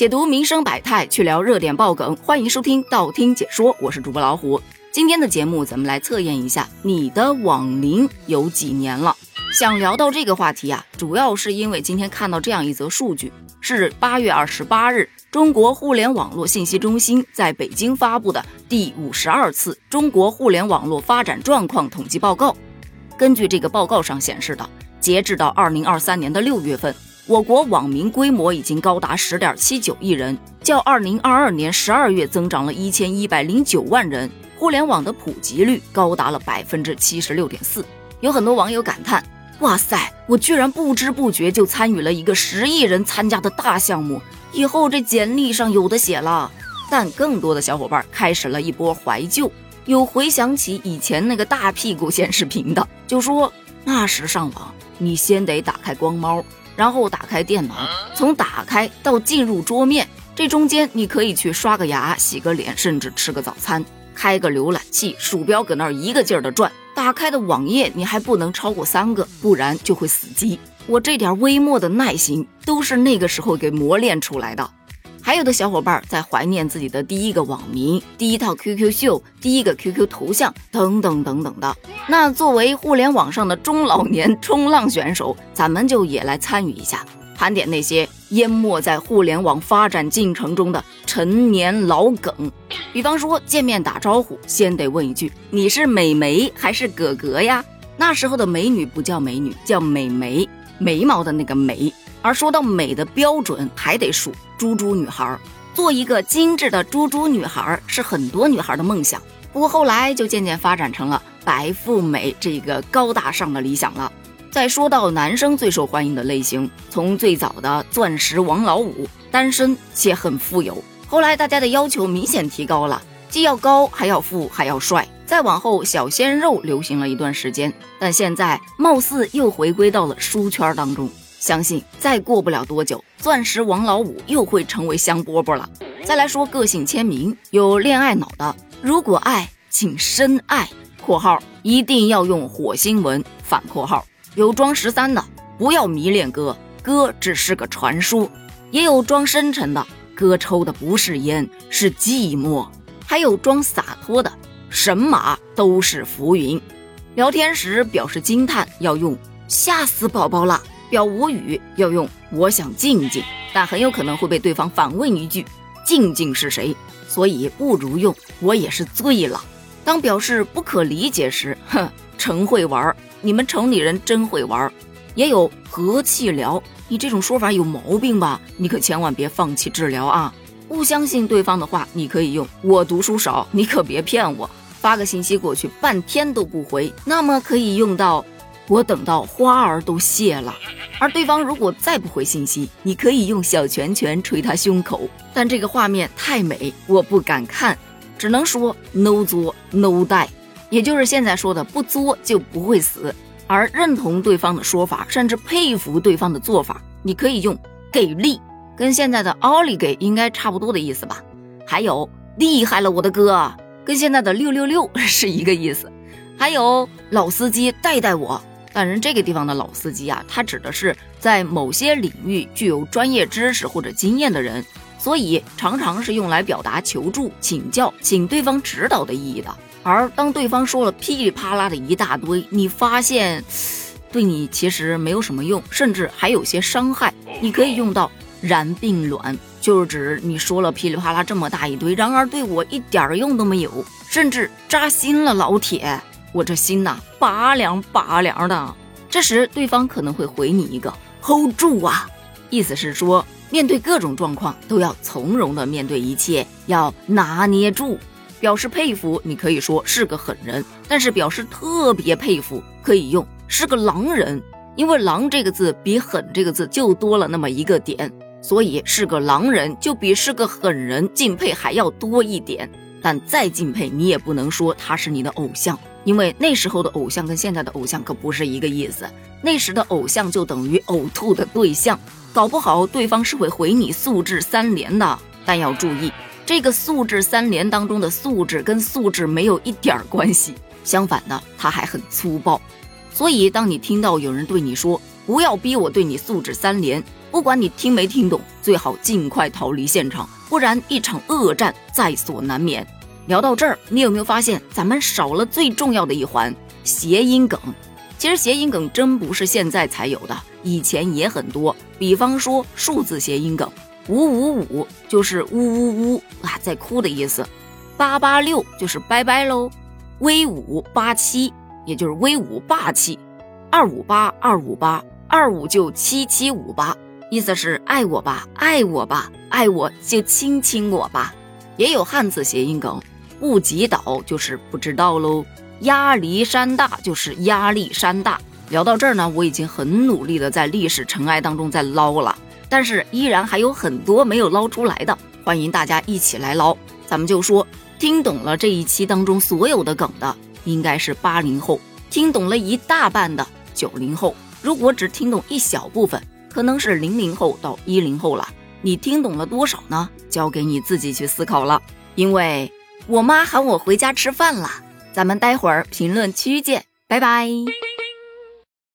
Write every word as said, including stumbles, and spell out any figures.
解读民生百态，去聊热点爆梗，欢迎收听道听解说，我是主播老虎。今天的节目咱们来测验一下你的网龄有几年了。想聊到这个话题啊，主要是因为今天看到这样一则数据，是八月二十八日中国互联网络信息中心在北京发布的第五十二次中国互联网络发展状况统计报告。根据这个报告上显示的，截至到二零二三年的六月份，我国网民规模已经高达 十点七九亿人，较二零二二年十二月增长了一千一百零九万人，互联网的普及率高达了 百分之七十六点四。 有很多网友感叹，哇塞，我居然不知不觉就参与了一个十亿人参加的大项目，以后这简历上有的写了。但更多的小伙伴开始了一波怀旧，有回想起以前那个大屁股显示屏的，就说那时上网你先得打开光猫，然后打开电脑，从打开到进入桌面，这中间你可以去刷个牙，洗个脸，甚至吃个早餐，开个浏览器，鼠标搁那儿一个劲儿的转，打开的网页你还不能超过三个，不然就会死机。我这点微末的耐心都是那个时候给磨练出来的。还有的小伙伴在怀念自己的第一个网名，第一套 Q Q 秀，第一个 Q Q 头像等等等等的。那作为互联网上的中老年冲浪选手，咱们就也来参与一下，盘点那些淹没在互联网发展进程中的陈年老梗。比方说见面打招呼先得问一句，你是美眉还是哥哥呀？那时候的美女不叫美女，叫美眉，眉毛的那个眉。而说到美的标准，还得数猪猪女孩。做一个精致的猪猪女孩是很多女孩的梦想，不过后来就渐渐发展成了白富美这个高大上的理想了。再说到男生最受欢迎的类型，从最早的钻石王老五，单身且很富有，后来大家的要求明显提高了，既要高还要富还要帅。再往后小鲜肉流行了一段时间，但现在貌似又回归到了书圈当中，相信再过不了多久，钻石王老五又会成为香饽饽了。再来说个性签名，有恋爱脑的，如果爱请深爱括号一定要用火星文反括号，有装十三的，不要迷恋哥，哥只是个传说，也有装深沉的，哥抽的不是烟是寂寞，还有装洒脱的，神马都是浮云。聊天时表示惊叹要用吓死宝宝了，表无语要用我想静静，但很有可能会被对方反问一句静静是谁，所以不如用我也是醉了。当表示不可理解时，哼，成会玩，你们城里人真会玩。也有和气聊，你这种说法有毛病吧，你可千万别放弃治疗啊。不相信对方的话，你可以用我读书少，你可别骗我。发个信息过去半天都不回，那么可以用到我等到花儿都谢了。而对方如果再不回信息，你可以用小拳拳捶他胸口，但这个画面太美，我不敢看，只能说 no 作 no die， 也就是现在说的不作就不会死。而认同对方的说法，甚至佩服对方的做法，你可以用给力，跟现在的奥利给应该差不多的意思吧。还有厉害了我的哥，跟现在的六六六是一个意思。还有老司机带带我，但是这个地方的老司机啊，他指的是在某些领域具有专业知识或者经验的人，所以常常是用来表达求助、请教、请对方指导的意义的。而当对方说了噼里啪啦的一大堆，你发现对你其实没有什么用，甚至还有些伤害，你可以用到然并卵，就是指你说了噼里啪啦这么大一堆，然而对我一点用都没有，甚至扎心了老铁，我这心呐、啊，拔凉拔凉的。这时对方可能会回你一个 hold 住啊，意思是说面对各种状况都要从容的面对一切，要拿捏住。表示佩服你可以说是个狠人，但是表示特别佩服可以用是个狼人，因为狼这个字比狠这个字就多了那么一个点，所以是个狼人就比是个狠人敬佩还要多一点。但再敬佩你也不能说他是你的偶像，因为那时候的偶像跟现在的偶像可不是一个意思，那时的偶像就等于呕吐的对象，搞不好对方是会回你素质三连的。但要注意，这个素质三连当中的素质跟素质没有一点关系，相反的它还很粗暴。所以当你听到有人对你说不要逼我对你素质三连，不管你听没听懂，最好尽快逃离现场，不然一场恶战在所难免。聊到这儿，你有没有发现咱们少了最重要的一环，谐音梗。其实谐音梗真不是现在才有的，以前也很多，比方说数字谐音梗，五五五就是呜呜呜啊，在哭的意思，八八六就是拜拜喽，威武八七也就是威武霸气，二五八二五八二五就七七五八，意思是爱我吧爱我吧，爱我就亲亲我吧。也有汉字谐音梗，不及岛就是不知道喽，压力山大就是压力山大。聊到这儿呢，我已经很努力的在历史尘埃当中在捞了，但是依然还有很多没有捞出来的，欢迎大家一起来捞。咱们就说听懂了这一期当中所有的梗的应该是八零后，听懂了一大半的九零后，如果只听懂一小部分，可能是零零后到一零后了。你听懂了多少呢？交给你自己去思考了。因为我妈喊我回家吃饭了，咱们待会儿评论区见，拜拜。